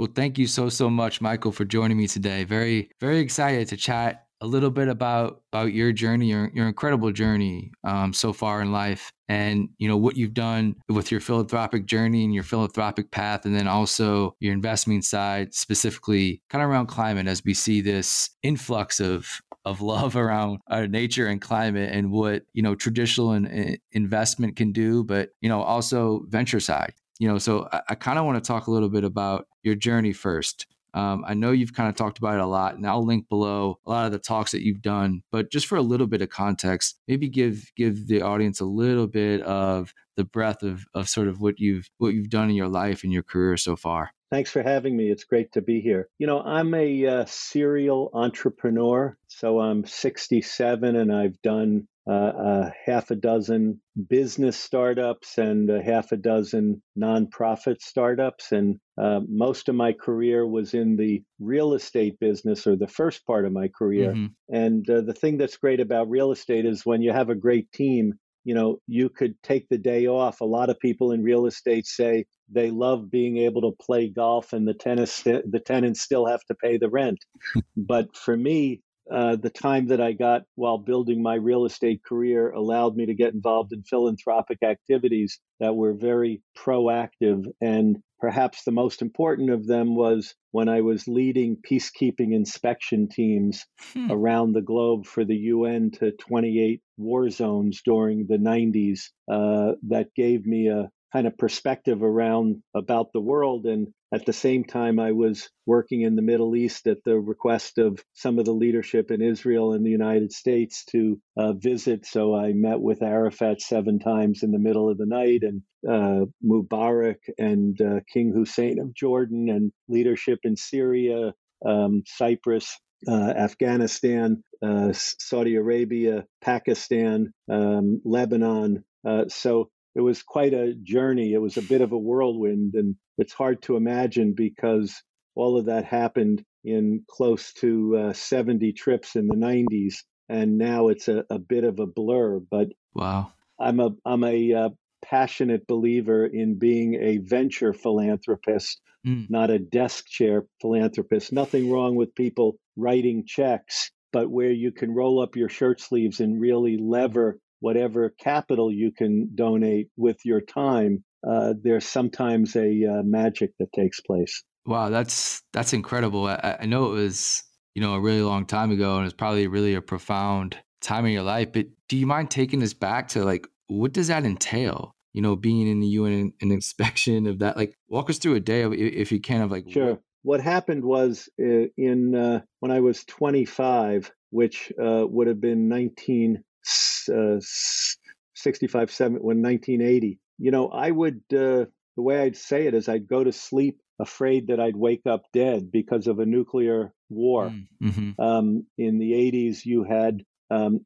Well, thank you so much, Michael, for joining me today. Very, very excited to chat a little bit about your journey, your incredible journey so far in life, and you know what you've done with your philanthropic journey and your philanthropic path, and then also your investment side, specifically kind of around climate, as we see this influx of love around nature and climate, and what you know traditional and investment can do, but you know also venture side. You know, so I kind of want to talk a little bit about your journey first. I know you've kind of talked about it a lot, and I'll link below a lot of the talks that you've done. But just for a little bit of context, maybe give the audience a little bit of the breadth of sort of what you've done in your life and your career so far. Thanks for having me. It's great to be here. You know, I'm a serial entrepreneur, so I'm 67, and I've done half a dozen business startups and half a dozen nonprofit startups. And most of my career was in the real estate business, or the first part of my career. Mm-hmm. And the thing that's great about real estate is when you have a great team, you know, you could take the day off. A lot of people in real estate say they love being able to play golf and the tenants still have to pay the rent. But for me, the time that I got while building my real estate career allowed me to get involved in philanthropic activities that were very proactive. And perhaps the most important of them was when I was leading peacekeeping inspection teams around the globe for the UN to 28 war zones during the 90s. That gave me a kind of perspective about the world. And at the same time, I was working in the Middle East at the request of some of the leadership in Israel and the United States to visit. So I met with Arafat 7 times in the middle of the night, and Mubarak and King Hussein of Jordan, and leadership in Syria, Cyprus, Afghanistan, Saudi Arabia, Pakistan, Lebanon. So it was quite a journey. It was a bit of a whirlwind, and it's hard to imagine because all of that happened in close to 70 trips in the 90s, and now it's a bit of a blur. But wow, I'm a passionate believer in being a venture philanthropist, not a desk chair philanthropist. Nothing wrong with people writing checks, but where you can roll up your shirt sleeves and really lever whatever capital you can donate with your time, there's sometimes a magic that takes place. Wow, that's incredible. I know it was, you know, a really long time ago, and it's probably really a profound time in your life. But do you mind taking us back to like, what does that entail? You know, being in the UN and inspection of that. Like, walk us through a day if you can. Of like, sure. What happened was when I was 25, which would have been 1980. You know, I would, the way I'd say it is I'd go to sleep afraid that I'd wake up dead because of a nuclear war. Mm-hmm. In the 80s, you had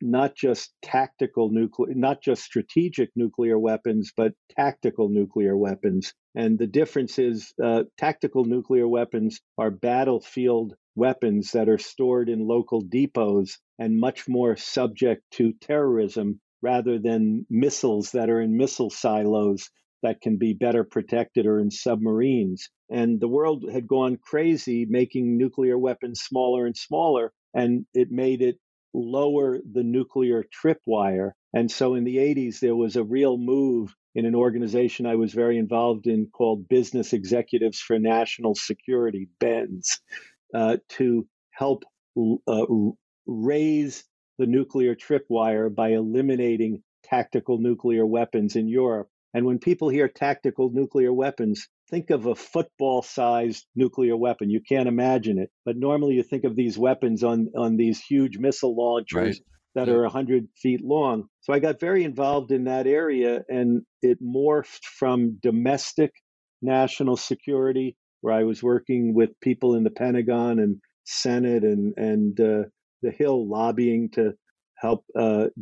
not just not just strategic nuclear weapons, but tactical nuclear weapons. And the difference is tactical nuclear weapons are battlefield weapons that are stored in local depots and much more subject to terrorism rather than missiles that are in missile silos that can be better protected or in submarines. And the world had gone crazy making nuclear weapons smaller and smaller, and it made it lower the nuclear tripwire. And so in the 80s, there was a real move in an organization I was very involved in called Business Executives for National Security, BENS. To help raise the nuclear tripwire by eliminating tactical nuclear weapons in Europe. And when people hear tactical nuclear weapons, think of a football-sized nuclear weapon. You can't imagine it. But normally you think of these weapons on these huge missile launchers that are 100 feet long. So I got very involved in that area, and it morphed from domestic national security, where I was working with people in the Pentagon and Senate and the Hill lobbying to help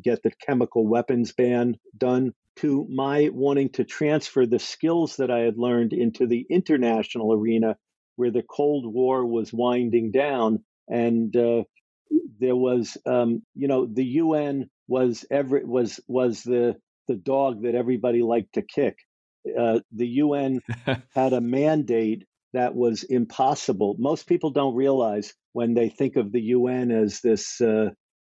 get the chemical weapons ban done, to my wanting to transfer the skills that I had learned into the international arena where the Cold War was winding down. And there was, you know, the UN was the dog that everybody liked to kick. The UN had a mandate that was impossible. Most people don't realize when they think of the UN as this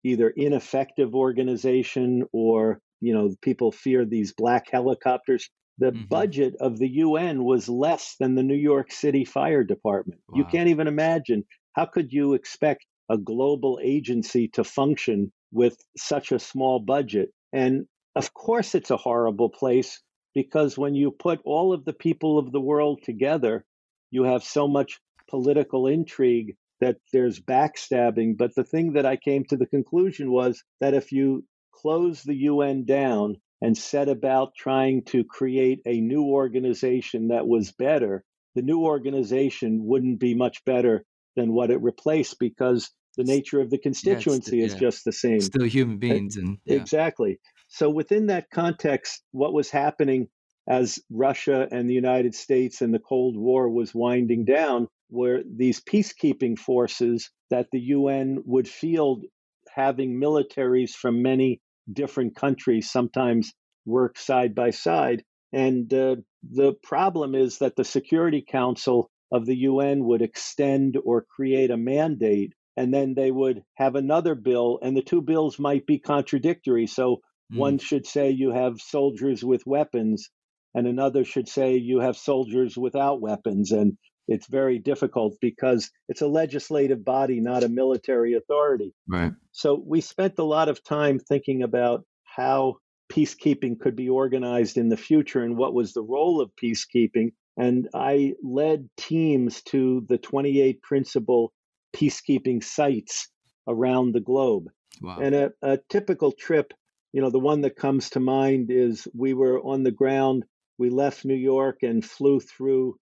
either ineffective organization or, you know, people fear these black helicopters. The budget of the UN was less than the New York City Fire Department. Wow. You can't even imagine. How could you expect a global agency to function with such a small budget? And of course, it's a horrible place, because when you put all of the people of the world together, you have so much political intrigue that there's backstabbing. But the thing that I came to the conclusion was that if you close the UN down and set about trying to create a new organization that was better, the new organization wouldn't be much better than what it replaced, because the nature of the constituency is just the same. Still human beings. Exactly. So within that context, what was happening as Russia and the United States and the Cold War was winding down were these peacekeeping forces that the UN would field, having militaries from many different countries sometimes work side by side. And the problem is that the Security Council of the UN would extend or create a mandate, and then they would have another bill, and the two bills might be contradictory. So one should say you have soldiers with weapons, and another should say you have soldiers without weapons. And it's very difficult because it's a legislative body, not a military authority. Right. So we spent a lot of time thinking about how peacekeeping could be organized in the future and what was the role of peacekeeping. And I led teams to the 28 principal peacekeeping sites around the globe. Wow. And a typical trip, you know, the one that comes to mind is we were on the ground. We left New York and flew through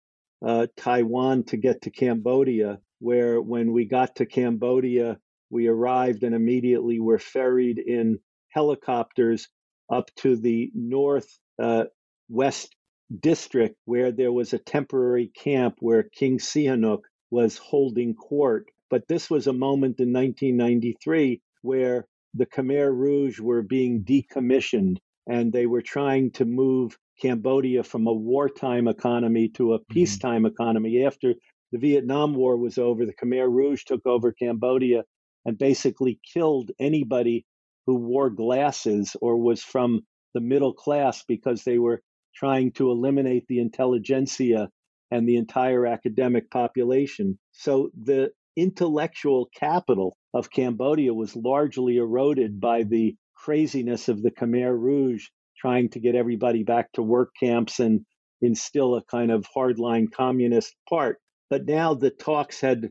Taiwan to get to Cambodia, where when we got to Cambodia, we arrived and immediately were ferried in helicopters up to the northwest district, where there was a temporary camp where King Sihanouk was holding court. But this was a moment in 1993 where the Khmer Rouge were being decommissioned, and they were trying to move Cambodia from a wartime economy to a peacetime economy. After the Vietnam War was over, the Khmer Rouge took over Cambodia and basically killed anybody who wore glasses or was from the middle class, because they were trying to eliminate the intelligentsia and the entire academic population. So the intellectual capital of Cambodia was largely eroded by the craziness of the Khmer Rouge trying to get everybody back to work camps and instill a kind of hardline communist part. But now the talks had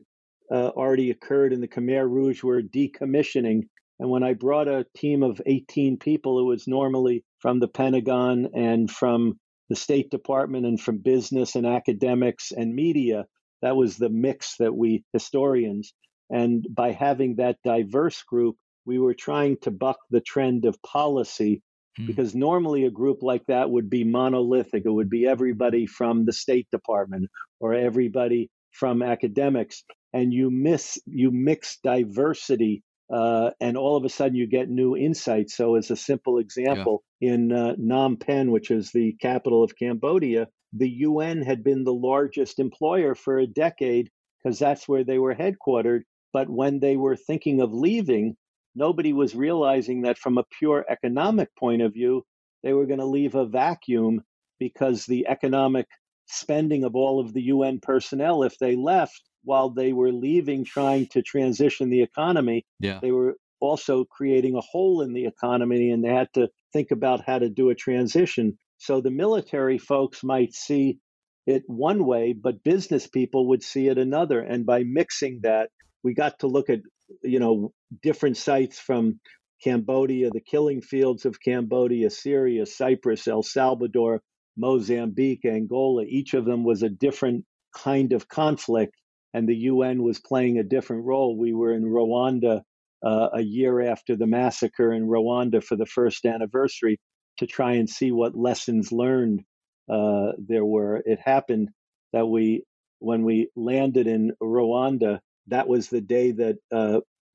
already occurred, and the Khmer Rouge were decommissioning. And when I brought a team of 18 people, it was normally from the Pentagon and from the State Department and from business and academics and media. That was the mix that we historians. And by having that diverse group, we were trying to buck the trend of policy, because normally a group like that would be monolithic. It would be everybody from the State Department or everybody from academics. And you mix diversity, and all of a sudden you get new insights. So as a simple example, in Phnom Penh, which is the capital of Cambodia, the UN had been the largest employer for a decade, because that's where they were headquartered. But when they were thinking of leaving, nobody was realizing that from a pure economic point of view, they were going to leave a vacuum, because the economic spending of all of the UN personnel, if they left while they were leaving, trying to transition the economy, they were also creating a hole in the economy, and they had to think about how to do a transition. So the military folks might see it one way, but business people would see it another. And by mixing that, we got to look at, you know, different sites from Cambodia, the killing fields of Cambodia, Syria, Cyprus, El Salvador, Mozambique, Angola. Each of them was a different kind of conflict, and the UN was playing a different role. We were in Rwanda a year after the massacre in Rwanda for the first anniversary, to try and see what lessons learned there were. It happened that when we landed in Rwanda, that was the day that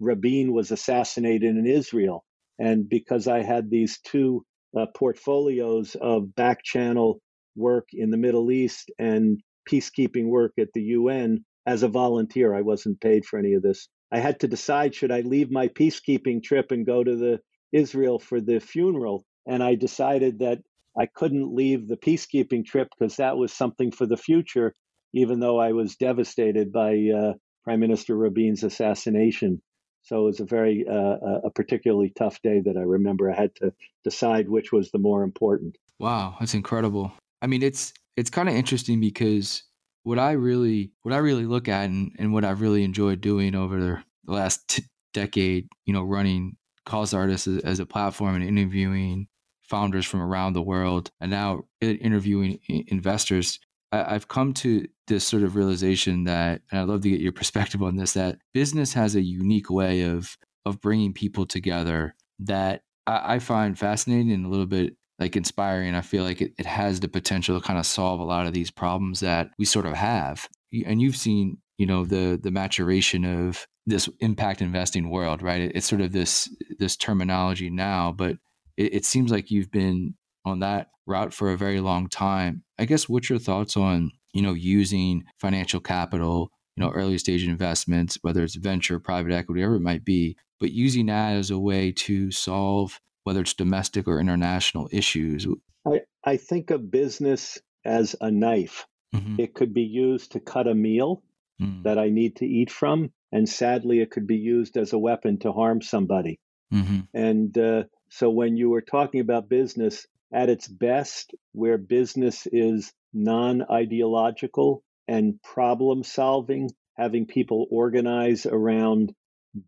Rabin was assassinated in Israel. And because I had these two portfolios of back channel work in the Middle East and peacekeeping work at the UN as a volunteer. I wasn't paid for any of this. I had to decide, should I leave my peacekeeping trip and go to Israel for the funeral? And I decided that I couldn't leave the peacekeeping trip because that was something for the future, even though I was devastated by Prime Minister Rabin's assassination. So it was a very a particularly tough day that I remember. I had to decide which was the more important. Wow, that's incredible. I mean, it's kind of interesting because what I really look at and what I've really enjoyed doing over the last decade, you know, running Cause Artists as a platform and interviewing founders from around the world and now interviewing investors, I've come to this sort of realization that, and I'd love to get your perspective on this, that business has a unique way of bringing people together that I find fascinating and a little bit like inspiring. I feel like it has the potential to kind of solve a lot of these problems that we sort of have. And you've seen, you know, the maturation of this impact investing world, right? It's sort of this terminology now, but it seems like you've been on that route for a very long time. I guess what's your thoughts on, you know, using financial capital, you know, early stage investments, whether it's venture, private equity, whatever it might be, but using that as a way to solve whether it's domestic or international issues? I think of business as a knife. Mm-hmm. It could be used to cut a meal that I need to eat from, and sadly, it could be used as a weapon to harm somebody. Mm-hmm. And so when you were talking about business, at its best, where business is non-ideological and problem solving, having people organize around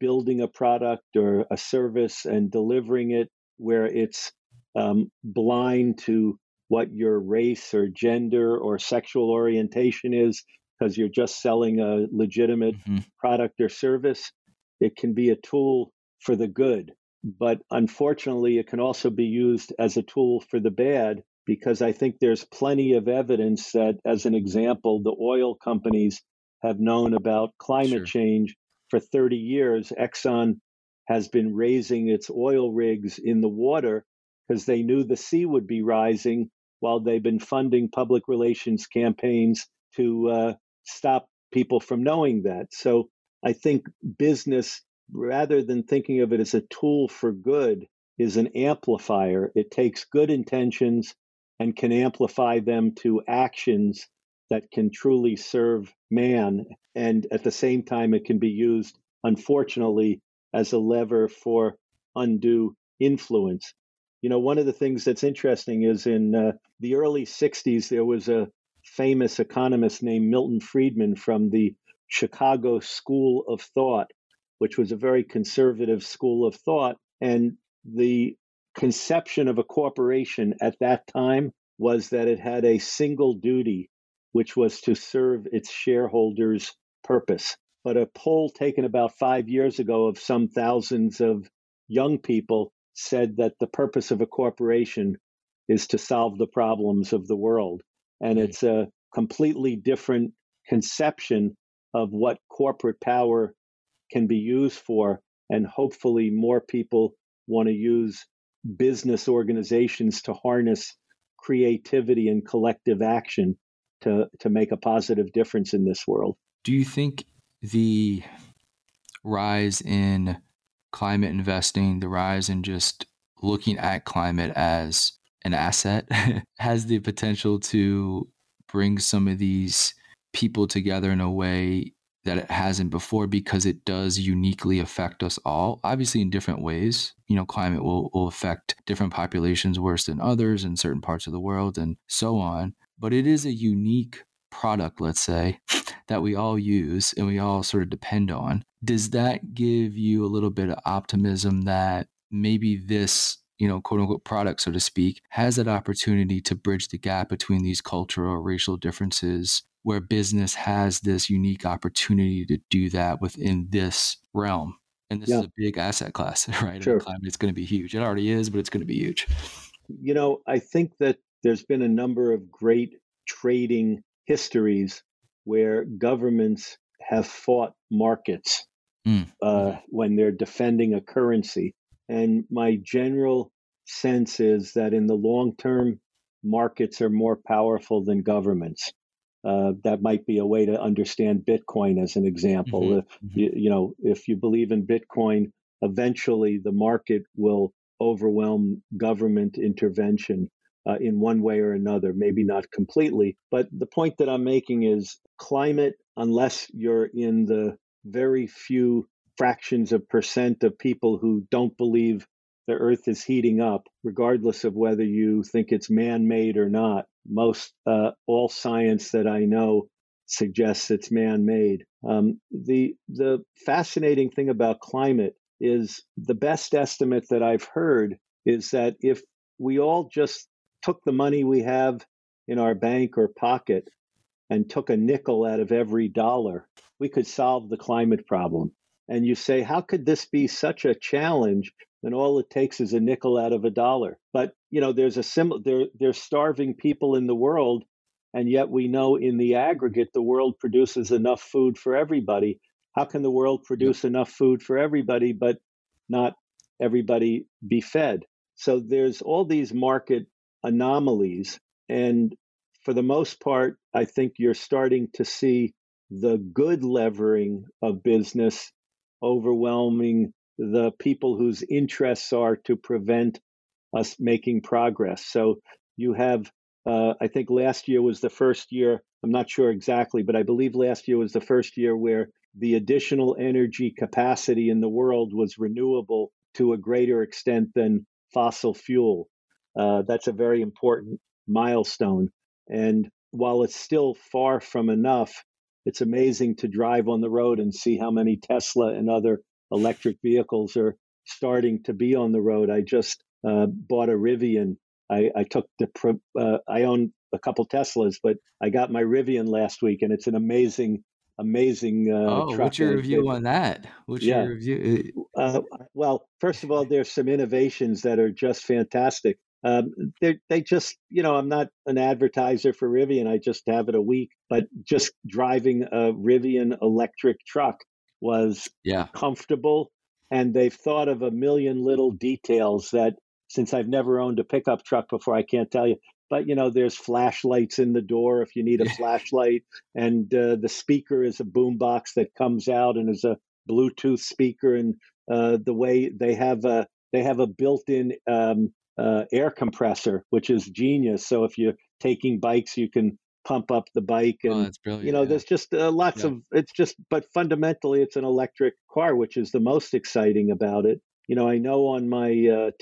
building a product or a service and delivering it, where it's blind to what your race or gender or sexual orientation is, because you're just selling a legitimate mm-hmm. product or service, it can be a tool for the good. But unfortunately, it can also be used as a tool for the bad, because I think there's plenty of evidence that, as an example, the oil companies have known about climate change for 30 years. Exxon has been raising its oil rigs in the water because they knew the sea would be rising, while they've been funding public relations campaigns to stop people from knowing that. So I think business, rather than thinking of it as a tool for good, is an amplifier. It takes good intentions and can amplify them to actions that can truly serve man. And at the same time, it can be used, unfortunately, as a lever for undue influence. You know, one of the things that's interesting is in the early 60s, there was a famous economist named Milton Friedman from the Chicago School of Thought, which was a very conservative school of thought. And the conception of a corporation at that time was that it had a single duty, which was to serve its shareholders' purpose. But a poll taken about 5 years ago of some thousands of young people said that the purpose of a corporation is to solve the problems of the world. And it's a completely different conception of what corporate power can be used for, and hopefully more people want to use business organizations to harness creativity and collective action to make a positive difference in this world. Do you think the rise in climate investing, the rise in just looking at climate as an asset has the potential to bring some of these people together in a way that it hasn't before, because it does uniquely affect us all, obviously in different ways? You know, climate will affect different populations worse than others in certain parts of the world and so on. But it is a unique product, let's say, that we all use and we all sort of depend on. Does that give you a little bit of optimism that maybe this, you know, quote unquote product, so to speak, has that opportunity to bridge the gap between these cultural or racial differences, where business has this unique opportunity to do that within this realm? And this is a big asset class, right? Sure. It's going to be huge. It already is, but it's going to be huge. You know, I think that there's been a number of great trading histories where governments have fought markets when they're defending a currency. And my general sense is that in the long term, markets are more powerful than governments. That might be a way to understand Bitcoin as an example. Mm-hmm. If you believe in Bitcoin, eventually the market will overwhelm government intervention in one way or another, maybe not completely. But the point that I'm making is climate, unless you're in the very few fractions of percent of people who don't believe the earth is heating up, regardless of whether you think it's man-made or not. All science that I know suggests it's man-made. The fascinating thing about climate is the best estimate that I've heard is that if we all just took the money we have in our bank or pocket and took a nickel out of every dollar, we could solve the climate problem. And you say, how could this be such a challenge when all it takes is a nickel out of a dollar? But there's a there's starving people in the world, and yet we know in the aggregate the world produces enough food for everybody. How can the world produce enough food for everybody, but not everybody be fed? So there's all these market anomalies, and for the most part, I think you're starting to see the good levering of business overwhelming the people whose interests are to prevent us making progress. So you have, I think last year was the first year, I'm not sure exactly, but I believe last year was the first year where the additional energy capacity in the world was renewable to a greater extent than fossil fuel. That's a very important milestone. And while it's still far from enough, it's amazing to drive on the road and see how many Tesla and other electric vehicles are starting to be on the road. I just bought a Rivian. I own a couple Teslas, but I got my Rivian last week, and it's an amazing truck. What's your review on that? Your review? Well, first of all, there's some innovations that are just fantastic. They just, I'm not an advertiser for Rivian. I just have it a week, but just driving a Rivian electric truck was comfortable. And they've thought of a million little details that, since I've never owned a pickup truck before, I can't tell you. But, there's flashlights in the door if you need a flashlight. And the speaker is a boombox that comes out and is a Bluetooth speaker. And the way they have a built-in air compressor, which is genius. So if you're taking bikes, you can pump up the bike, and that's brilliant. There's just lots of, but fundamentally it's an electric car, which is the most exciting about it. I know on my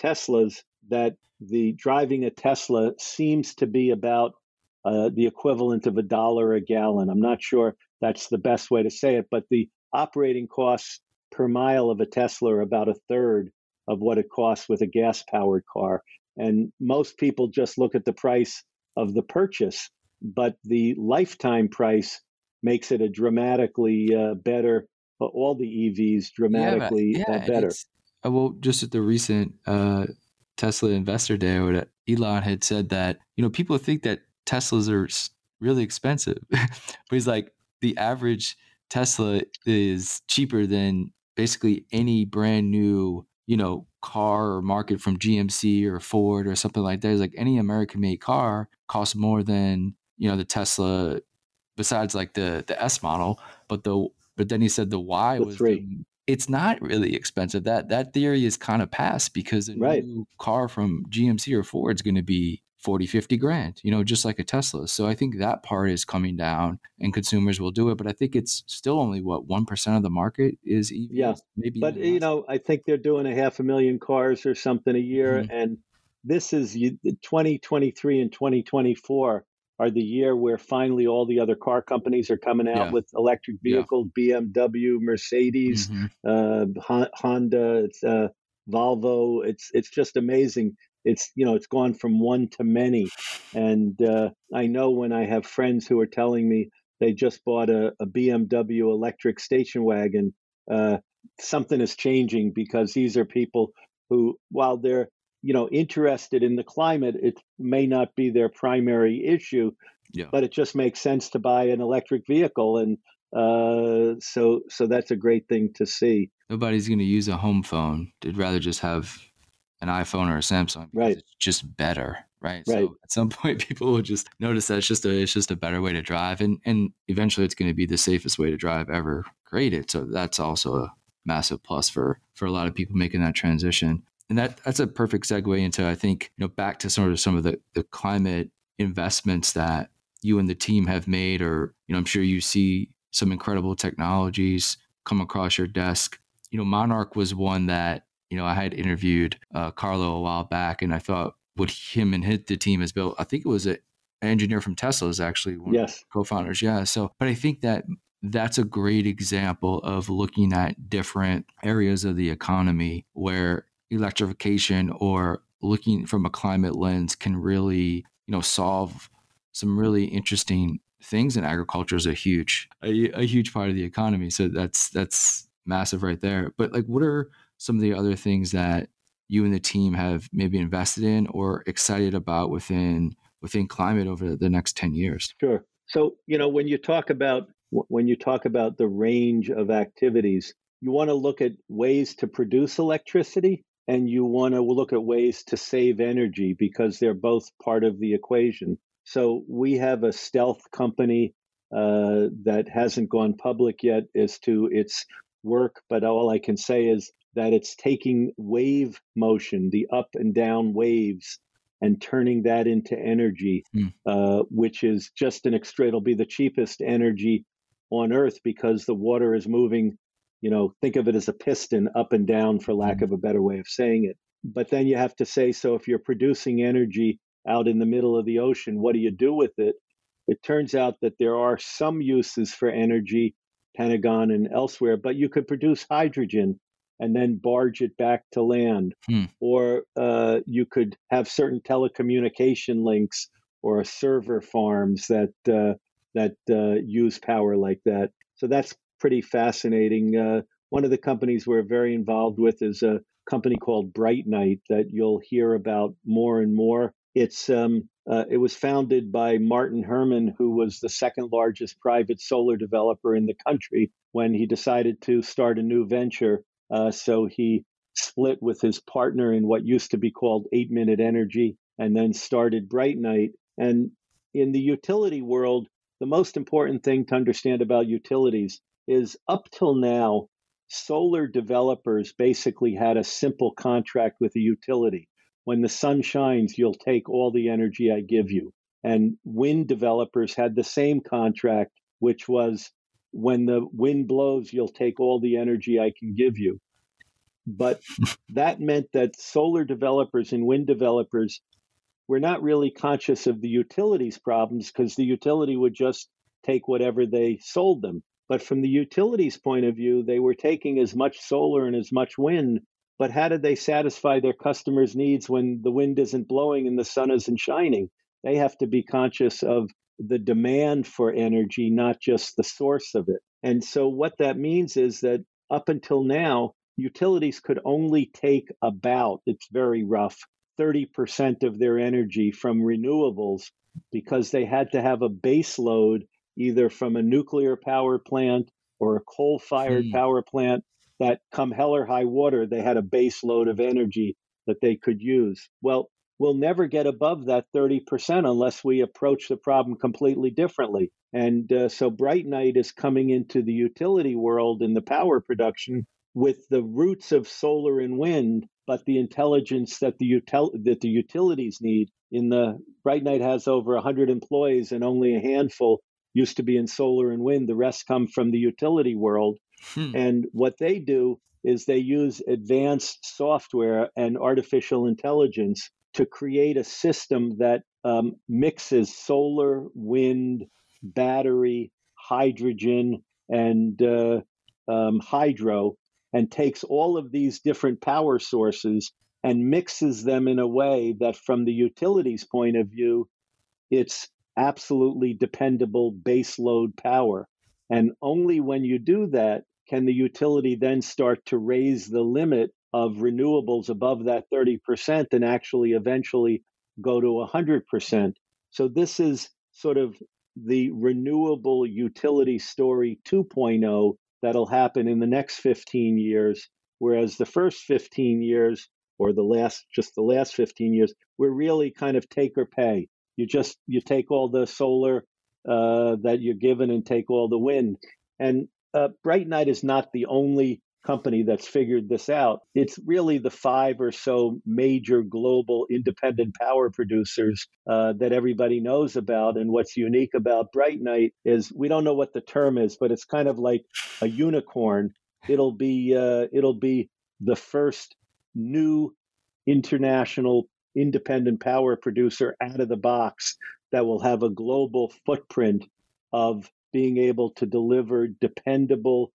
Teslas that the driving a Tesla seems to be about the equivalent of $1 a gallon. I'm not sure that's the best way to say it, but the operating costs per mile of a Tesla are about a third of what it costs with a gas-powered car. And most people just look at the price of the purchase, but the lifetime price makes it a dramatically better, all the EVs dramatically better. Just at the recent Tesla Investor Day, Elon had said that, people think that Teslas are really expensive, but he's like, the average Tesla is cheaper than basically any brand new car or market from GMC or Ford or something like that. It's like any American-made car costs more than, the Tesla, besides like the S model. But then he said the Y was it's not really expensive. That theory is kind of past, because a new car from GMC or Ford is going to be $40,000-$50,000, just like a Tesla. So I think that part is coming down and consumers will do it. But I think it's still only 1% of the market is EVs. Yeah. Maybe. But, I think they're doing 500,000 cars or something a year. Mm-hmm. And this is 2023 and 2024 are the year where finally all the other car companies are coming out with electric vehicles, BMW, Mercedes, Honda, Volvo. It's just amazing. It's it's gone from one to many, and I know when I have friends who are telling me they just bought a BMW electric station wagon, something is changing, because these are people who, while they're interested in the climate, it may not be their primary issue, but it just makes sense to buy an electric vehicle, and so that's a great thing to see. Nobody's going to use a home phone; they'd rather just have an iPhone or a Samsung, because it's just better, right? So at some point, people will just notice that it's just a better way to drive, and eventually it's going to be the safest way to drive ever created. So that's also a massive plus for a lot of people making that transition. And that's a perfect segue into, I think, back to sort of some of the climate investments that you and the team have made, or, I'm sure you see some incredible technologies come across your desk. Monarch was one that, I had interviewed Carlo a while back, and I thought what him and the team has built, I think it was an engineer from Tesla, is actually one of the co-founders. Yeah. So, but I think that's a great example of looking at different areas of the economy where electrification or looking from a climate lens can really, solve some really interesting things. And agriculture is a huge part of the economy. So that's massive right there. But what are some of the other things that you and the team have maybe invested in or excited about within climate over the next 10 years? Sure. So, when you talk about the range of activities, you want to look at ways to produce electricity, and you want to look at ways to save energy, because they're both part of the equation. So we have a stealth company that hasn't gone public yet as to its work, but all I can say is that it's taking wave motion, the up and down waves, and turning that into energy, which is just it'll be the cheapest energy on Earth, because the water is moving, think of it as a piston up and down, for lack of a better way of saying it. But then you have to say, so if you're producing energy out in the middle of the ocean, what do you do with it? It turns out that there are some uses for energy, Pentagon and elsewhere, but you could produce hydrogen and then barge it back to land. Or you could have certain telecommunication links or server farms that use power like that. So that's pretty fascinating. One of the companies we're very involved with is a company called BrightNight that you'll hear about more and more. It was founded by Martin Herman, who was the second largest private solar developer in the country when he decided to start a new venture. So he split with his partner in what used to be called 8-Minute Energy, and then started BrightNight. And in the utility world, the most important thing to understand about utilities is, up till now, solar developers basically had a simple contract with a utility. When the sun shines, you'll take all the energy I give you. And wind developers had the same contract, which was, when the wind blows, you'll take all the energy I can give you. But that meant that solar developers and wind developers were not really conscious of the utilities' problems, because the utility would just take whatever they sold them. But from the utilities' point of view, they were taking as much solar and as much wind, but how did they satisfy their customers' needs when the wind isn't blowing and the sun isn't shining? They have to be conscious of the demand for energy, not just the source of it. And so what that means is that up until now, utilities could only take about, it's very rough, 30% of their energy from renewables, because they had to have a base load either from a nuclear power plant or a coal-fired power plant, that come hell or high water, they had a base load of energy that they could use. Well, we'll never get above that 30% unless we approach the problem completely differently. And so BrightNight is coming into the utility world in the power production with the roots of solar and wind, but the intelligence that the utilities need. BrightNight has over 100 employees, and only a handful used to be in solar and wind. The rest come from the utility world. And what they do is they use advanced software and artificial intelligence to create a system that mixes solar, wind, battery, hydrogen, and hydro, and takes all of these different power sources and mixes them in a way that, from the utilities' point of view, it's absolutely dependable baseload power. And only when you do that can the utility then start to raise the limit of renewables above that 30% and actually eventually go to 100%. So this is sort of the renewable utility story 2.0 that'll happen in the next 15 years, whereas the first 15 years or the last 15 years were really kind of take or pay. You take all the solar that you're given and take all the wind. And BrightNight is not the only company that's figured this out. It's really the five or so major global independent power producers that everybody knows about. And what's unique about BrightNight is we don't know what the term is, but it's kind of like a unicorn. It'll be the first new international independent power producer out of the box that will have a global footprint of being able to deliver dependable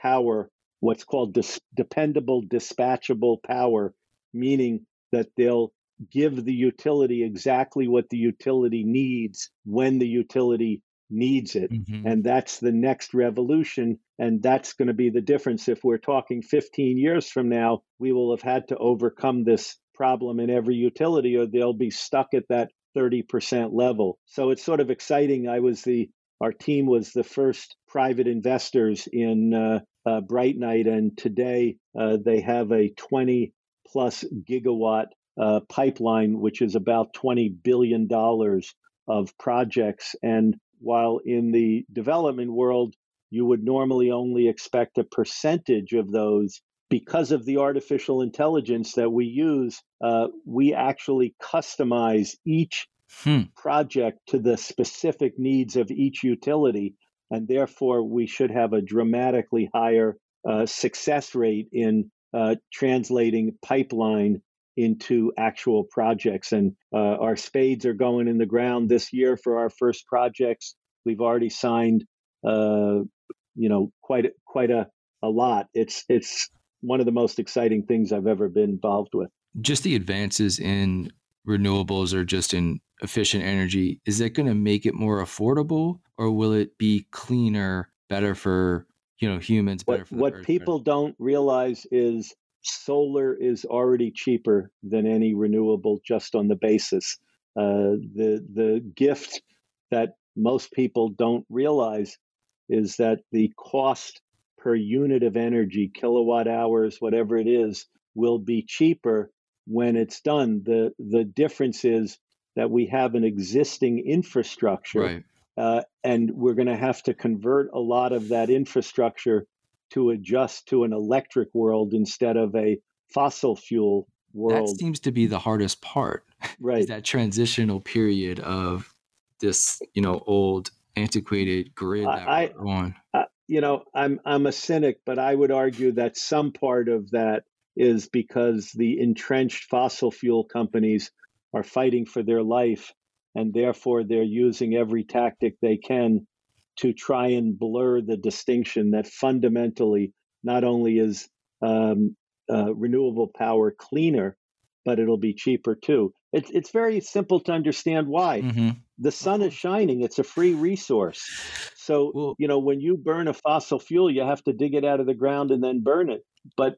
power, what's called dependable dispatchable power, meaning that they'll give the utility exactly what the utility needs when the utility needs it. Mm-hmm. And that's the next revolution. And that's going to be the difference. If we're talking 15 years from now, we will have had to overcome this problem in every utility, or they'll be stuck at that 30% level. So it's sort of exciting. Our team was the first private investors in BrightNight, and today they have a 20 plus gigawatt pipeline, which is about $20 billion of projects. And while in the development world, you would normally only expect a percentage of those, because of the artificial intelligence that we use, we actually customize each project to the specific needs of each utility. And therefore, we should have a dramatically higher success rate in translating pipeline into actual projects. And our spades are going in the ground this year for our first projects. We've already signed, quite a lot. It's one of the most exciting things I've ever been involved with. Just the advances in renewables or just in efficient energy, is that going to make it more affordable, or will it be cleaner, better for humans, better for the earth? What people don't realize is solar is already cheaper than any renewable just on the basis. The gift that most people don't realize is that the cost per unit of energy, kilowatt hours, whatever it is, will be cheaper when it's done. The difference is that we have an existing infrastructure, right? And we're going to have to convert a lot of that infrastructure to adjust to an electric world instead of a fossil fuel world. That seems to be the hardest part, right? Is that transitional period of this, old, antiquated grid that we're on. I'm a cynic, but I would argue that some part of that is because the entrenched fossil fuel companies are fighting for their life, and therefore they're using every tactic they can to try and blur the distinction that fundamentally not only is renewable power cleaner, but it'll be cheaper too. It's very simple to understand why. Mm-hmm. The sun is shining. It's a free resource. So, when you burn a fossil fuel, you have to dig it out of the ground and then burn it. But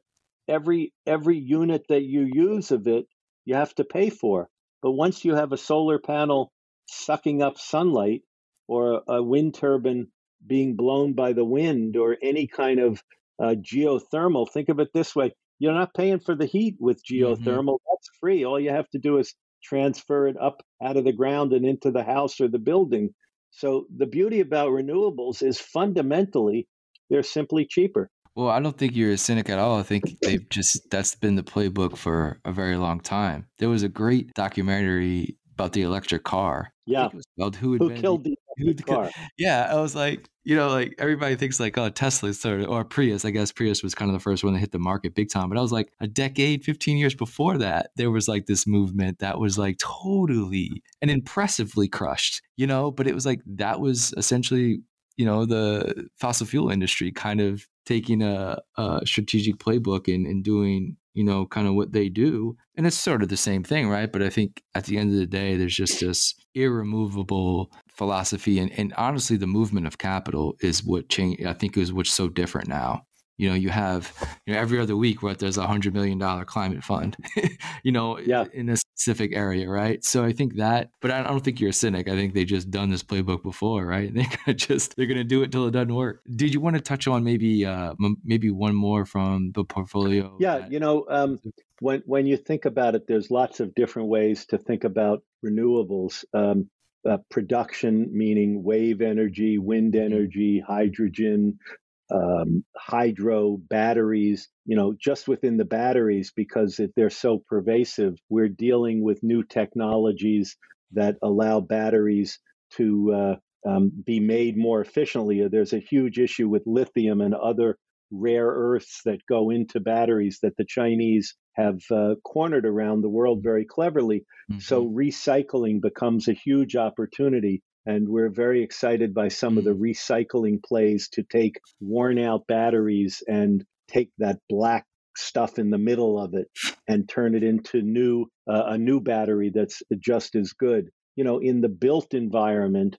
every unit that you use of it, you have to pay for. But once you have a solar panel sucking up sunlight, or a wind turbine being blown by the wind, or any kind of geothermal, think of it this way. You're not paying for the heat with geothermal. Mm-hmm. That's free. All you have to do is transfer it up out of the ground and into the house or the building. So the beauty about renewables is fundamentally they're simply cheaper. Well, I don't think you're a cynic at all. I think that's been the playbook for a very long time. There was a great documentary about the electric car. Yeah. It was called Who Killed the Electric Car? Yeah. I was like, everybody thinks like, oh, Tesla or Prius. I guess Prius was kind of the first one to hit the market big time. But I was like, 15 years before that, there was like this movement that was like totally and impressively crushed, but it was like, that was essentially, the fossil fuel industry kind of taking a strategic playbook and doing, kind of what they do. And it's sort of the same thing, right? But I think at the end of the day, there's just this irremovable philosophy. And honestly, the movement of capital is what changed. I think is what's so different now. you know, you have, you know, every other week where there's $100 million climate fund, you know, in a specific area, right? So I think that, but I don't think you're a cynic. I think they just done this playbook before, right? They're going to do it till it doesn't work. Did you want to touch on maybe one more from the portfolio? Yeah, that, you know, when you think about it, there's lots of different ways to think about renewables. Production, meaning wave energy, wind energy, hydrogen, hydro, batteries, you know, just within the batteries, because they're so pervasive, we're dealing with new technologies that allow batteries to be made more efficiently. There's a huge issue with lithium and other rare earths that go into batteries that the Chinese have cornered around the world very cleverly. Mm-hmm. So recycling becomes a huge opportunity. And we're very excited by some of the recycling plays to take worn out batteries and take that black stuff in the middle of it and turn it into a new battery that's just as good. You know, in the built environment,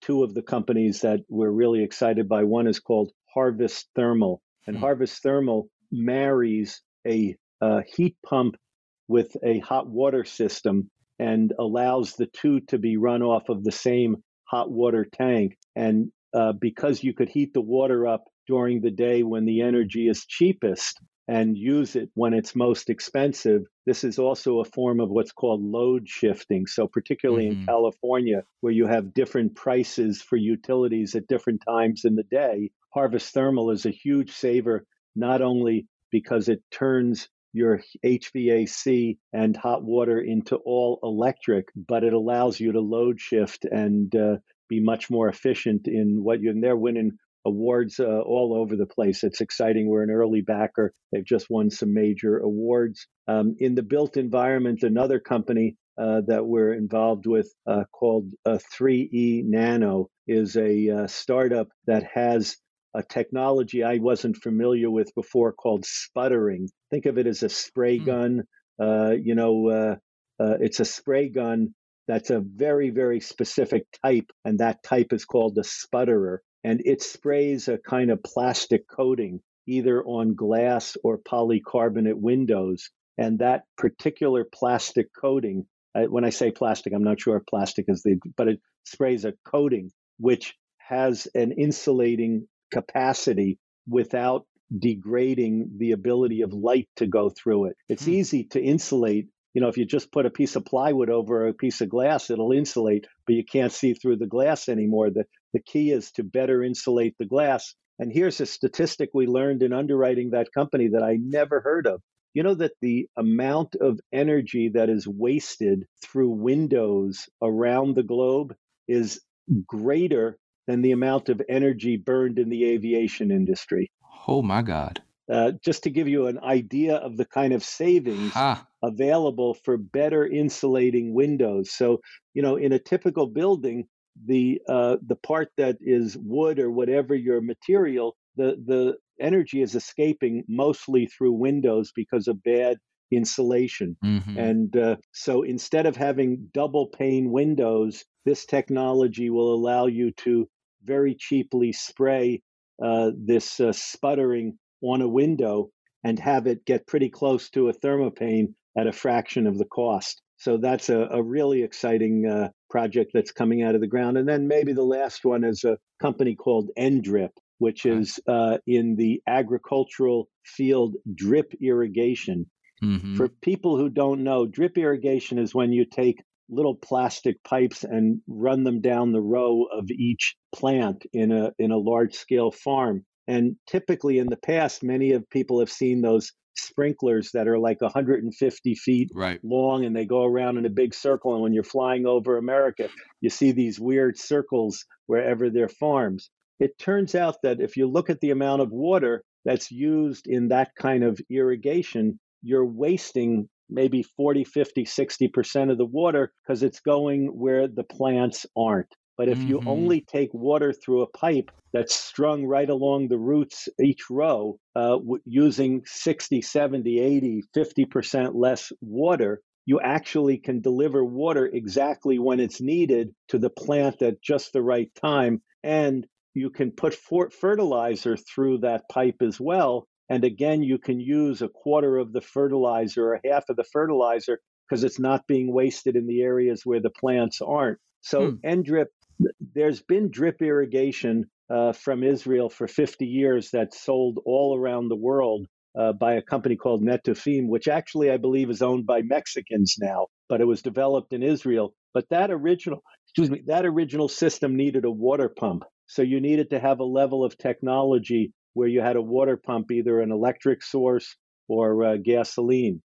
two of the companies that we're really excited by, one is called Harvest Thermal. And Harvest Thermal marries a heat pump with a hot water system and allows the two to be run off of the same hot water tank. And because you could heat the water up during the day when the energy is cheapest and use it when it's most expensive, this is also a form of what's called load shifting. So particularly in California, where you have different prices for utilities at different times in the day, Harvest Thermal is a huge saver, not only because it turns your HVAC and hot water into all electric, but it allows you to load shift and be much more efficient in what you're, and they're winning awards all over the place. It's exciting. We're an early backer. They've just won some major awards. In the built environment, another company that we're involved with called 3E Nano is a startup that has a technology I wasn't familiar with before called sputtering. Think of it as a spray gun. It's a spray gun that's a very, very specific type, and that type is called a sputterer. And it sprays a kind of plastic coating either on glass or polycarbonate windows. And that particular plastic coating, when I say plastic, I'm not sure if plastic is but it sprays a coating which has an insulating capacity without degrading the ability of light to go through it. It's easy to insulate. You know, if you just put a piece of plywood over a piece of glass, it'll insulate, but you can't see through the glass anymore. The key is to better insulate the glass. And here's a statistic we learned in underwriting that company that I never heard of. You know that the amount of energy that is wasted through windows around the globe is greater than the amount of energy burned in the aviation industry. Oh, my God. Just to give you an idea of the kind of savings available for better insulating windows. So, you know, in a typical building, the part that is wood or whatever your material, the energy is escaping mostly through windows because of bad insulation. Mm-hmm. And so instead of having double pane windows, this technology will allow you to very cheaply spray this sputtering on a window and have it get pretty close to a thermopane at a fraction of the cost. So that's a really exciting project that's coming out of the ground. And then maybe the last one is a company called N-Drip, which is in the agricultural field drip irrigation. Mm-hmm. For people who don't know, drip irrigation is when you take little plastic pipes and run them down the row of each plant in a large scale farm. And typically in the past, many of people have seen those sprinklers that are like 150 feet long, and they go around in a big circle. And when you're flying over America, you see these weird circles wherever they're farms. It turns out that if you look at the amount of water that's used in that kind of irrigation, you're wasting maybe 40, 50, 60% of the water because it's going where the plants aren't. But if you only take water through a pipe that's strung right along the roots each row, using 60, 70, 80, 50% less water, you actually can deliver water exactly when it's needed to the plant at just the right time. And You can put fertilizer through that pipe as well. And again, you can use a quarter of the fertilizer or half of the fertilizer because it's not being wasted in the areas where the plants aren't. So N-Drip, there's been drip irrigation from Israel for 50 years that's sold all around the world by a company called Netafim, which actually I believe is owned by Mexicans now, but it was developed in Israel. But that original system needed a water pump. So you needed to have a level of technology where you had a water pump, either an electric source or gasoline.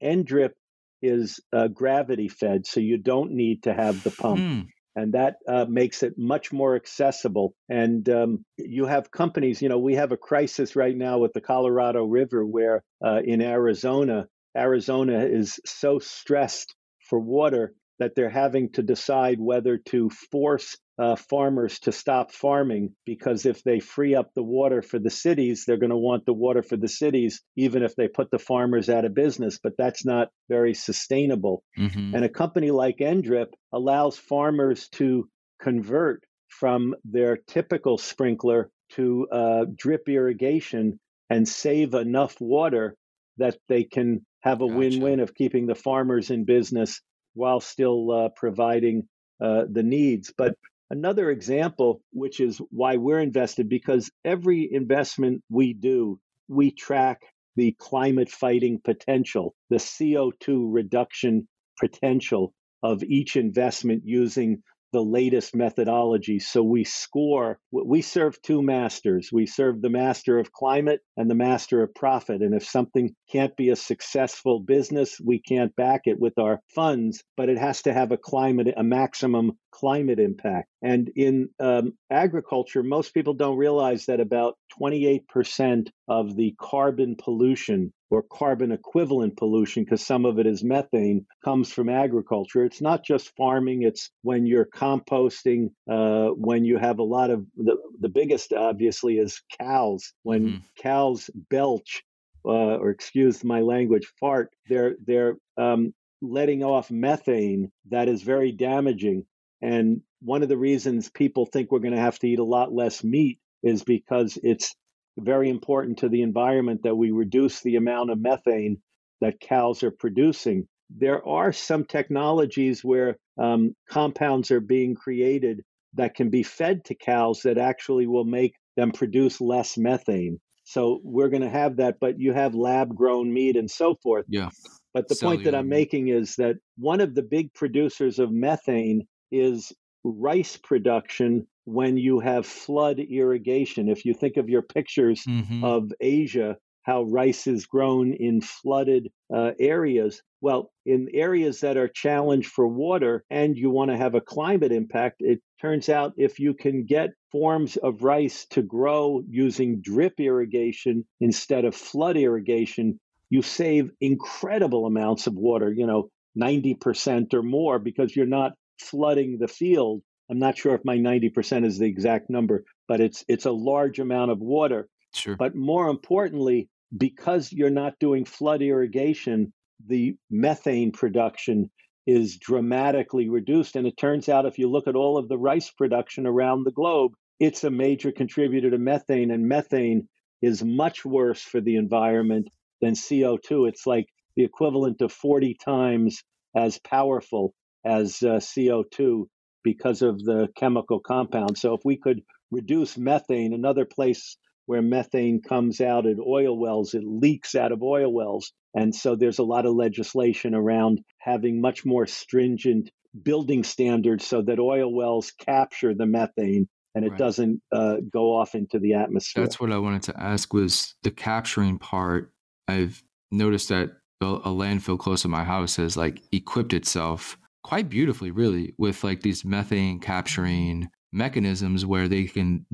N-Drip is gravity fed, so you don't need to have the pump. And that makes it much more accessible. And you have companies, you know, we have a crisis right now with the Colorado River where in Arizona is so stressed for water that they're having to decide whether to force farmers to stop farming, because if they free up the water for the cities, they're going to want the water for the cities, even if they put the farmers out of business. But that's not very sustainable. Mm-hmm. And a company like N-Drip allows farmers to convert from their typical sprinkler to drip irrigation and save enough water that they can have a win-win of keeping the farmers in business while still providing the needs. But another example, which is why we're invested, because every investment we do, we track the climate fighting potential, the CO2 reduction potential of each investment using the latest methodology. So we serve two masters. We serve the master of climate and the master of profit. And if something can't be a successful business, we can't back it with our funds, but it has to have a maximum climate impact. And in agriculture, most people don't realize that about 28% of the carbon pollution or carbon equivalent pollution, because some of it is methane, comes from agriculture. It's not just farming. It's when you're composting, when you have a lot of the biggest, obviously, is cows. When cows belch, or excuse my language, fart, they're letting off methane that is very damaging. And one of the reasons people think we're going to have to eat a lot less meat is because it's very important to the environment that we reduce the amount of methane that cows are producing. There are some technologies where compounds are being created that can be fed to cows that actually will make them produce less methane. So we're going to have that, but you have lab-grown meat and so forth. Yeah. But the point that I'm making is that one of the big producers of methane is rice production when you have flood irrigation. If you think of your pictures of Asia, how rice is grown in flooded areas, well, in areas that are challenged for water and you want to have a climate impact, it turns out if you can get forms of rice to grow using drip irrigation instead of flood irrigation, you save incredible amounts of water, 90% or more, because you're not flooding the field. I'm not sure if my 90% is the exact number, but it's a large amount of water. Sure. But more importantly, because you're not doing flood irrigation, the methane production is dramatically reduced. And it turns out if you look at all of the rice production around the globe, it's a major contributor to methane. And methane is much worse for the environment than CO2. It's like the equivalent of 40 times as powerful as CO2 because of the chemical compound. So if we could reduce methane, another place where methane comes out at oil wells, it leaks out of oil wells. And so there's a lot of legislation around having much more stringent building standards so that oil wells capture the methane and it doesn't go off into the atmosphere. That's what I wanted to ask, was the capturing part. I've noticed that a landfill close to my house has equipped itself quite beautifully, really, with these methane capturing mechanisms where you can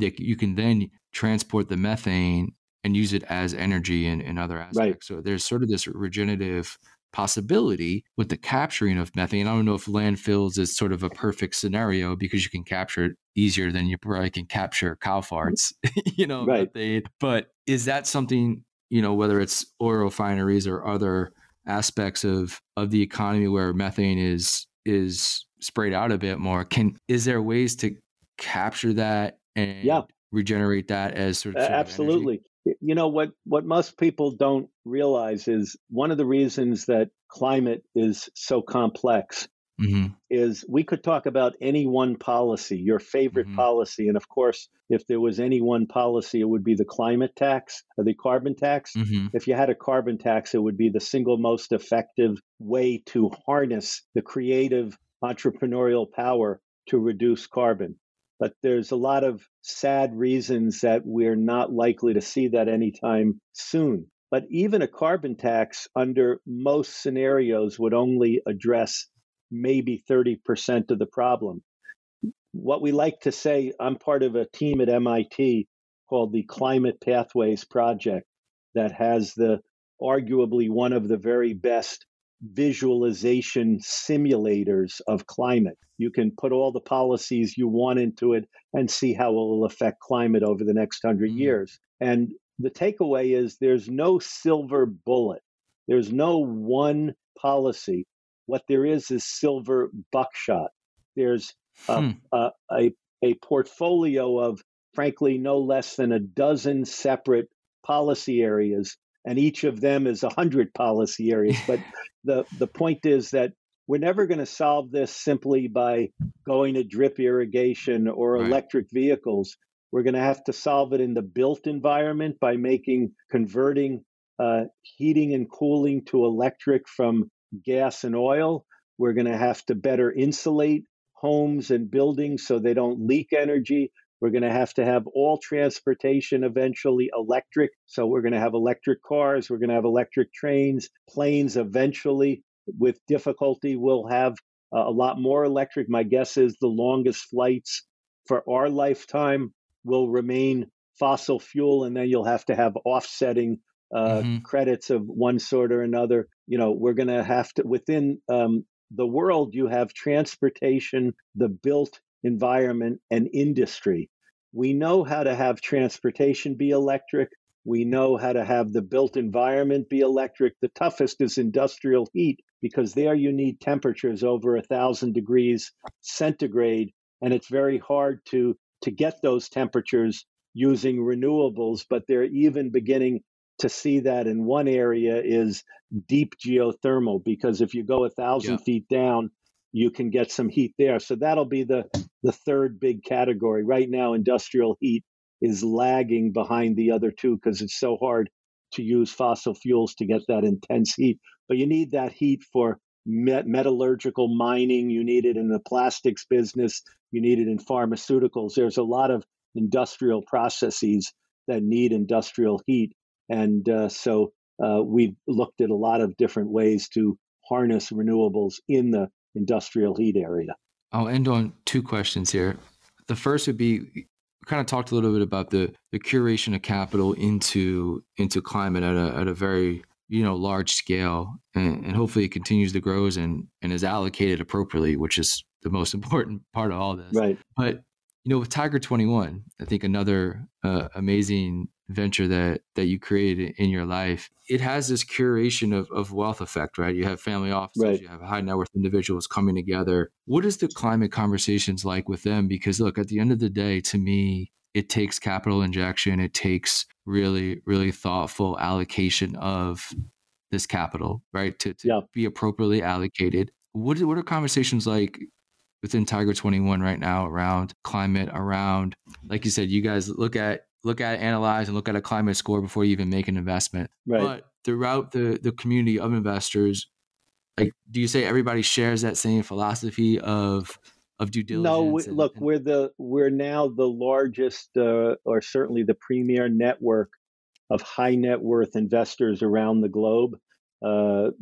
then transport the methane and use it as energy in other aspects. Right. So there's sort of this regenerative possibility with the capturing of methane. I don't know if landfills is sort of a perfect scenario because you can capture it easier than you probably can capture cow farts, methane. But is that something, whether it's oil refineries or other aspects of the economy where methane is sprayed out a bit more, is there ways to capture that and regenerate that as sort of absolutely. Energy. You know, what most people don't realize is one of the reasons that climate is so complex is we could talk about any one policy, your favorite policy. And of course, if there was any one policy, it would be the climate tax or the carbon tax. If you had a carbon tax, it would be the single most effective way to harness the creative entrepreneurial power to reduce carbon. But there's a lot of sad reasons that we're not likely to see that anytime soon. But even a carbon tax under most scenarios would only address maybe 30% of the problem. What we like to say, I'm part of a team at MIT called the Climate Pathways Project that has the arguably one of the very best visualization simulators of climate. You can put all the policies you want into it and see how it will affect climate over the next 100 years. And the takeaway is there's no silver bullet. There's no one policy. What there is silver buckshot. There's a portfolio of, frankly, no less than a dozen separate policy areas, and each of them is 100 policy areas. But the point is that we're never going to solve this simply by going to drip irrigation or electric vehicles. We're going to have to solve it in the built environment by converting heating and cooling to electric from gas and oil. We're going to have to better insulate homes and buildings so they don't leak energy. We're going to have all transportation eventually electric. So we're going to have electric cars. We're going to have electric trains, planes eventually. With difficulty, we'll have a lot more electric. My guess is the longest flights for our lifetime will remain fossil fuel, and then you'll have to have offsetting credits of one sort or another. You know, we're going to have to, within the world, you have transportation, the built environment, and industry. We know how to have transportation be electric. We know how to have the built environment be electric. The toughest is industrial heat, because there you need temperatures over 1,000 degrees centigrade, and it's very hard to get those temperatures using renewables, but they're even beginning to see that in one area is deep geothermal, because if you go 1,000 feet down, you can get some heat there. So that'll be the third big category. Right now, industrial heat is lagging behind the other two because it's so hard to use fossil fuels to get that intense heat. But you need that heat for metallurgical mining. You need it in the plastics business. You need it in pharmaceuticals. There's a lot of industrial processes that need industrial heat. And so we've looked at a lot of different ways to harness renewables in the industrial heat area. I'll end on two questions here. The first would be, kind of talked a little bit about the curation of capital into climate at a very large scale, and hopefully it continues to grow and is allocated appropriately, which is the most important part of all this. Right. But with Tiger 21, I think another amazing venture that you created in your life, it has this curation of wealth effect, right? You have family offices, You have high net worth individuals coming together. What is the climate conversations like with them? Because look, at the end of the day, to me, it takes capital injection. It takes really, really thoughtful allocation of this capital, right? To be appropriately allocated. What are conversations like within Tiger 21 right now around climate, around, like you said, you guys look at, analyze, and look at a climate score before you even make an investment. Right. But throughout the community of investors, like, do you say everybody shares that same philosophy of due diligence? No, we're now the largest, or certainly the premier network of high net worth investors around the globe.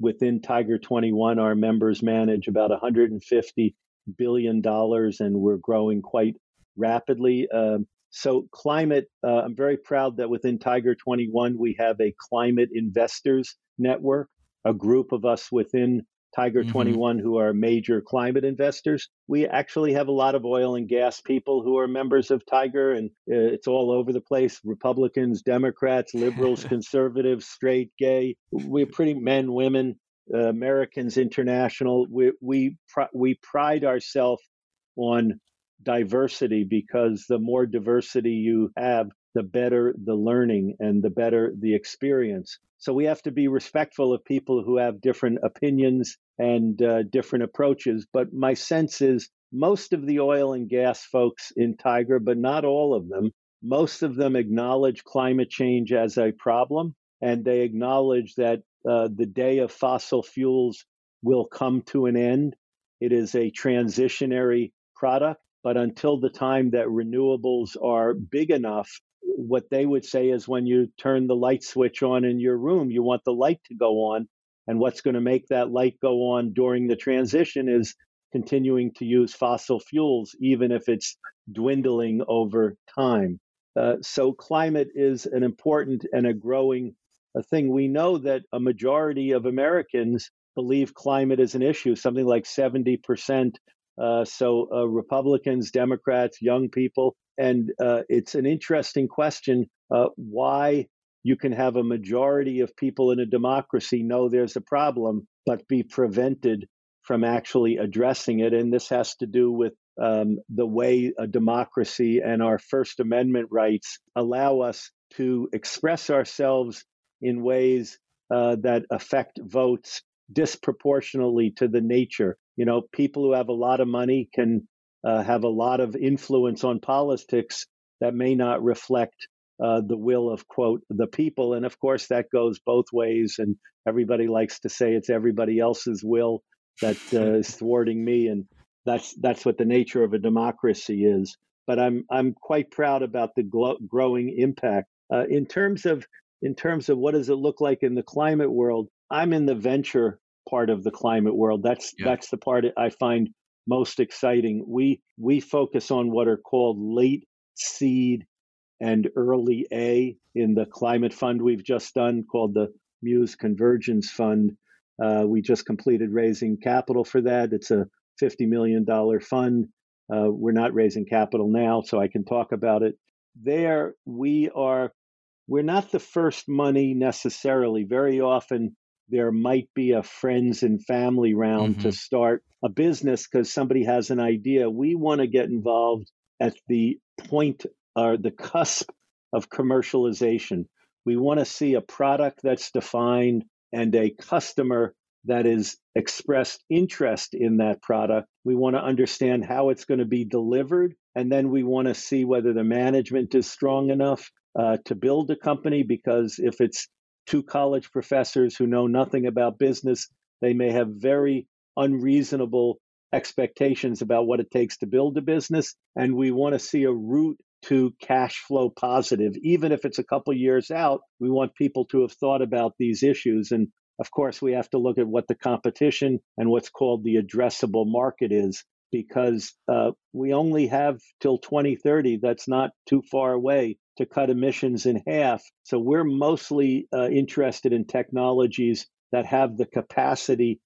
Within Tiger 21, our members manage about $150 billion, and we're growing quite rapidly. So climate, I'm very proud that within Tiger 21, we have a climate investors network, a group of us within Tiger 21 who are major climate investors. We actually have a lot of oil and gas people who are members of Tiger, and it's all over the place. Republicans, Democrats, liberals, conservatives, straight, gay. We're pretty men, women, Americans, international. We pride ourselves on diversity, because the more diversity you have, the better the learning and the better the experience. So we have to be respectful of people who have different opinions and different approaches. But my sense is most of the oil and gas folks in Tiger, but not all of them, most of them acknowledge climate change as a problem, and they acknowledge that the day of fossil fuels will come to an end. It is a transitionary product, but until the time that renewables are big enough, what they would say is when you turn the light switch on in your room, you want the light to go on. And what's going to make that light go on during the transition is continuing to use fossil fuels, even if it's dwindling over time. So climate is an important and a growing thing. We know that a majority of Americans believe climate is an issue, something like 70%. So Republicans, Democrats, young people. And it's an interesting question why you can have a majority of people in a democracy know there's a problem, but be prevented from actually addressing it. And this has to do with the way a democracy and our First Amendment rights allow us to express ourselves in ways that affect votes disproportionately to the nature. You know, people who have a lot of money can have a lot of influence on politics that may not reflect the will of, quote, the people. And of course, that goes both ways. And everybody likes to say it's everybody else's will that is thwarting me. And that's what the nature of a democracy is. But I'm quite proud about the growing impact. In terms of what does it look like in the climate world, I'm in the venture part of the climate world. That's the part I find most exciting. We focus on what are called late seed and early A in the climate fund we've just done called the Muse Convergence Fund. We just completed raising capital for that. It's a $50 million fund. We're not raising capital now, so I can talk about it. There we're not the first money necessarily. Very often there might be a friends and family round to start a business because somebody has an idea. We want to get involved at the point or the cusp of commercialization. We want to see a product that's defined and a customer that is expressed interest in that product. We want to understand how it's going to be delivered. And then we want to see whether the management is strong enough to build a company, because if it's two college professors who know nothing about business, they may have very unreasonable expectations about what it takes to build a business. And we want to see a route to cash flow positive. Even if it's a couple years out, we want people to have thought about these issues. And of course, we have to look at what the competition and what's called the addressable market is, because we only have till 2030, that's not too far away, to cut emissions in half. So we're mostly interested in technologies that have the capacity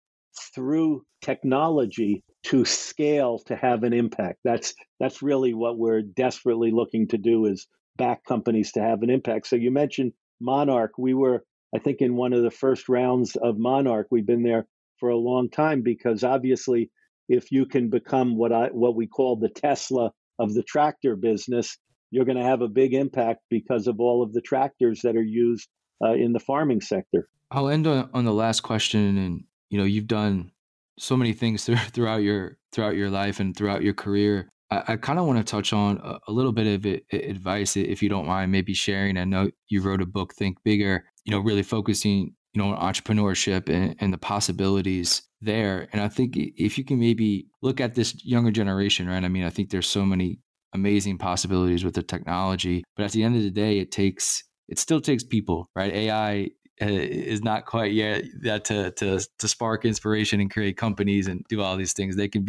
through technology to scale to have an impact. That's really what we're desperately looking to do, is back companies to have an impact. So you mentioned Monarch. We were, I think, in one of the first rounds of Monarch. We've been there for a long time, because obviously if you can become what we call the Tesla of the tractor business, you're going to have a big impact because of all of the tractors that are used in the farming sector. I'll end on the last question. And you know, you've done so many things throughout your life and throughout your career. I kind of want to touch on a little bit of advice, if you don't mind, maybe sharing. I know you wrote a book, Think Bigger, you know, really focusing, you know, on entrepreneurship and the possibilities there. And I think if you can maybe look at this younger generation, right? I mean, I think there's so many amazing possibilities with the technology, but at the end of the day, it still takes people, right? AI is not quite yet that to spark inspiration and create companies and do all these things. They can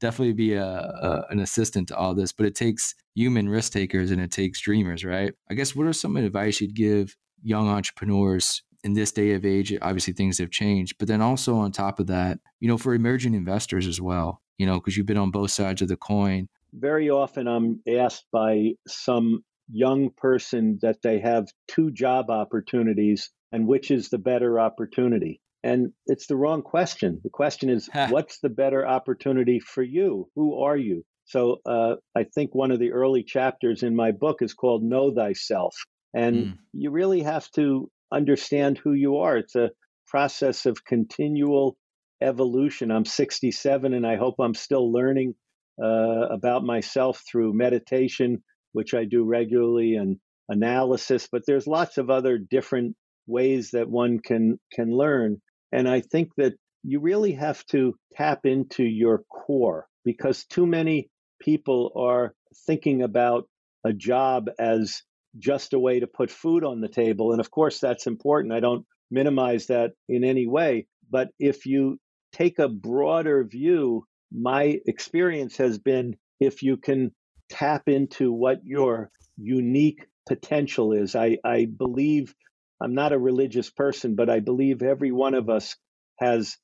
definitely be an assistant to all this, but it takes human risk takers and it takes dreamers, right? I guess, what are some advice you'd give young entrepreneurs in this day of age? Obviously things have changed, but then also on top of that, you know, for emerging investors as well, you know, because you've been on both sides of the coin. Very often I'm asked by some young person that they have two job opportunities and which is the better opportunity. And it's the wrong question. The question is, what's the better opportunity for you? Who are you? So I think one of the early chapters in my book is called Know Thyself. And you really have to understand who you are. It's a process of continual evolution. I'm 67, and I hope I'm still learning about myself through meditation, which I do regularly, and analysis. But there's lots of other different ways that one can learn. And I think that you really have to tap into your core, because too many people are thinking about a job as just a way to put food on the table. And of course, that's important. I don't minimize that in any way. But if you take a broader view, my experience has been if you can tap into what your unique potential is. I believe, I'm not a religious person, but I believe every one of us has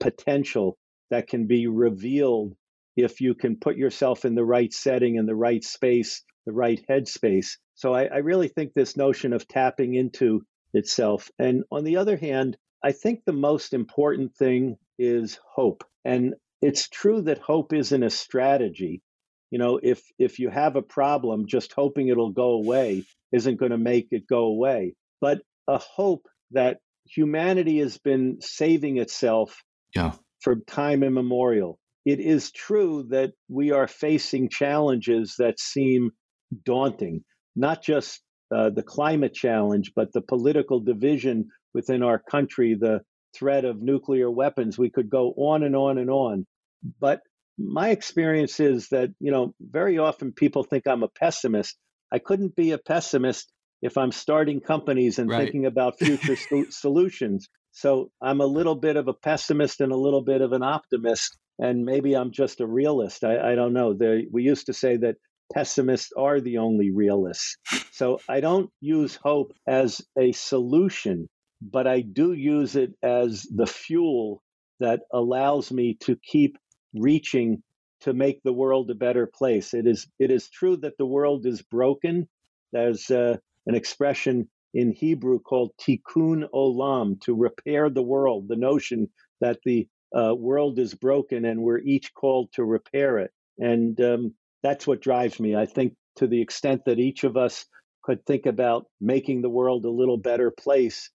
potential that can be revealed if you can put yourself in the right setting, in the right space, the right headspace. So I really think this notion of tapping into itself. And on the other hand, I think the most important thing is hope. And it's true that hope isn't a strategy. You know, if you have a problem, just hoping it'll go away isn't going to make it go away. But a hope that humanity has been saving itself for time immemorial. It is true that we are facing challenges that seem daunting, not just the climate challenge, but the political division within our country, the threat of nuclear weapons. We could go on and on and on. But my experience is that, you know, very often people think I'm a pessimist. I couldn't be a pessimist if I'm starting companies and thinking about future solutions. So I'm a little bit of a pessimist and a little bit of an optimist. And maybe I'm just a realist. I don't know. We used to say that pessimists are the only realists. So I don't use hope as a solution, but I do use it as the fuel that allows me to keep reaching to make the world a better place. It is true that the world is broken. There's an expression in Hebrew called tikkun olam, to repair the world, the notion that the world is broken and we're each called to repair it. And that's what drives me. I think to the extent that each of us could think about making the world a little better place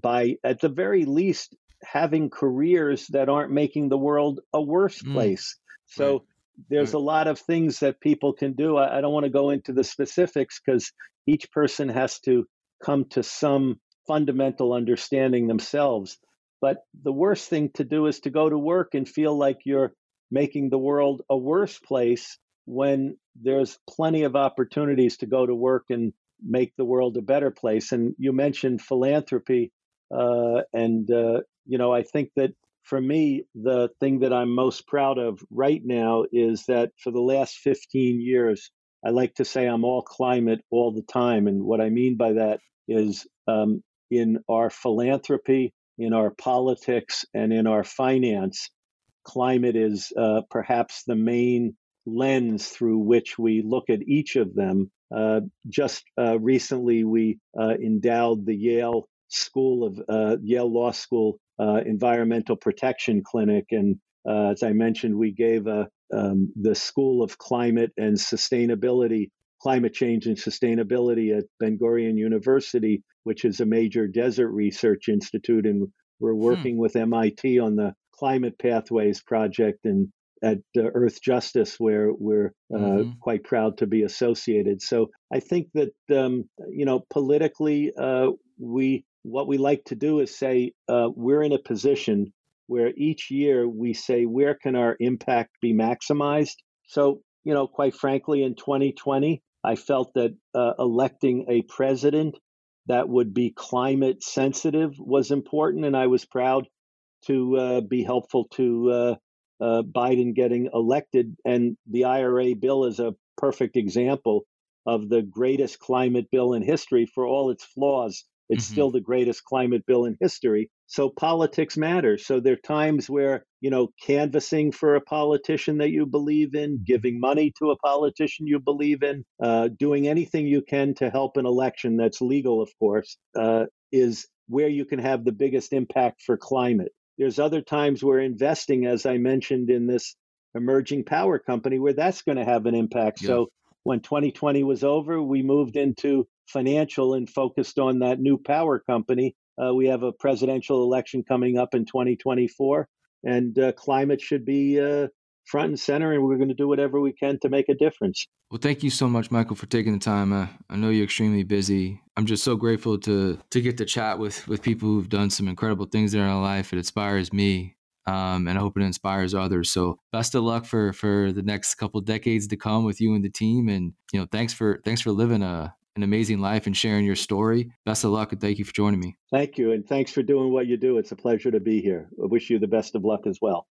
by, at the very least, having careers that aren't making the world a worse place. So there's a lot of things that people can do. I don't want to go into the specifics because each person has to come to some fundamental understanding themselves. But the worst thing to do is to go to work and feel like you're making the world a worse place when there's plenty of opportunities to go to work and make the world a better place. And you mentioned philanthropy. And I think that for me, the thing that I'm most proud of right now is that for the last 15 years, I like to say I'm all climate all the time. And what I mean by that is in our philanthropy, in our politics, and in our finance, climate is perhaps the main lens through which we look at each of them. Just recently, we endowed the Yale Law School Environmental Protection Clinic. And as I mentioned, we gave the School of Climate Change and Sustainability at Ben-Gurion University, which is a major desert research institute. And we're working with MIT on the Climate Pathways Project and at Earth Justice, where we're quite proud to be associated. So I think that, politically, what we like to do is say we're in a position where each year we say, where can our impact be maximized? So, you know, quite frankly, in 2020, I felt that electing a president that would be climate sensitive was important. And I was proud to be helpful to Biden getting elected. And the IRA bill is a perfect example of the greatest climate bill in history. For all its flaws, it's still the greatest climate bill in history. So politics matters. So there are times where, you know, canvassing for a politician that you believe in, giving money to a politician you believe in, doing anything you can to help an election that's legal, of course, is where you can have the biggest impact for climate. There's other times where investing, as I mentioned in this emerging power company where that's going to have an impact. Yeah. So when 2020 was over, we moved into financial and focused on that new power company. We have a presidential election coming up in 2024, and climate should be front and center, and we're going to do whatever we can to make a difference. Well, thank you so much, Michael, for taking the time. I know you're extremely busy. I'm just so grateful to get to chat with people who've done some incredible things in our life. It inspires me, and I hope it inspires others. So best of luck for the next couple of decades to come with you and the team. And you know, thanks for living an amazing life and sharing your story. Best of luck, and thank you for joining me. Thank you, and thanks for doing what you do. It's a pleasure to be here. I wish you the best of luck as well.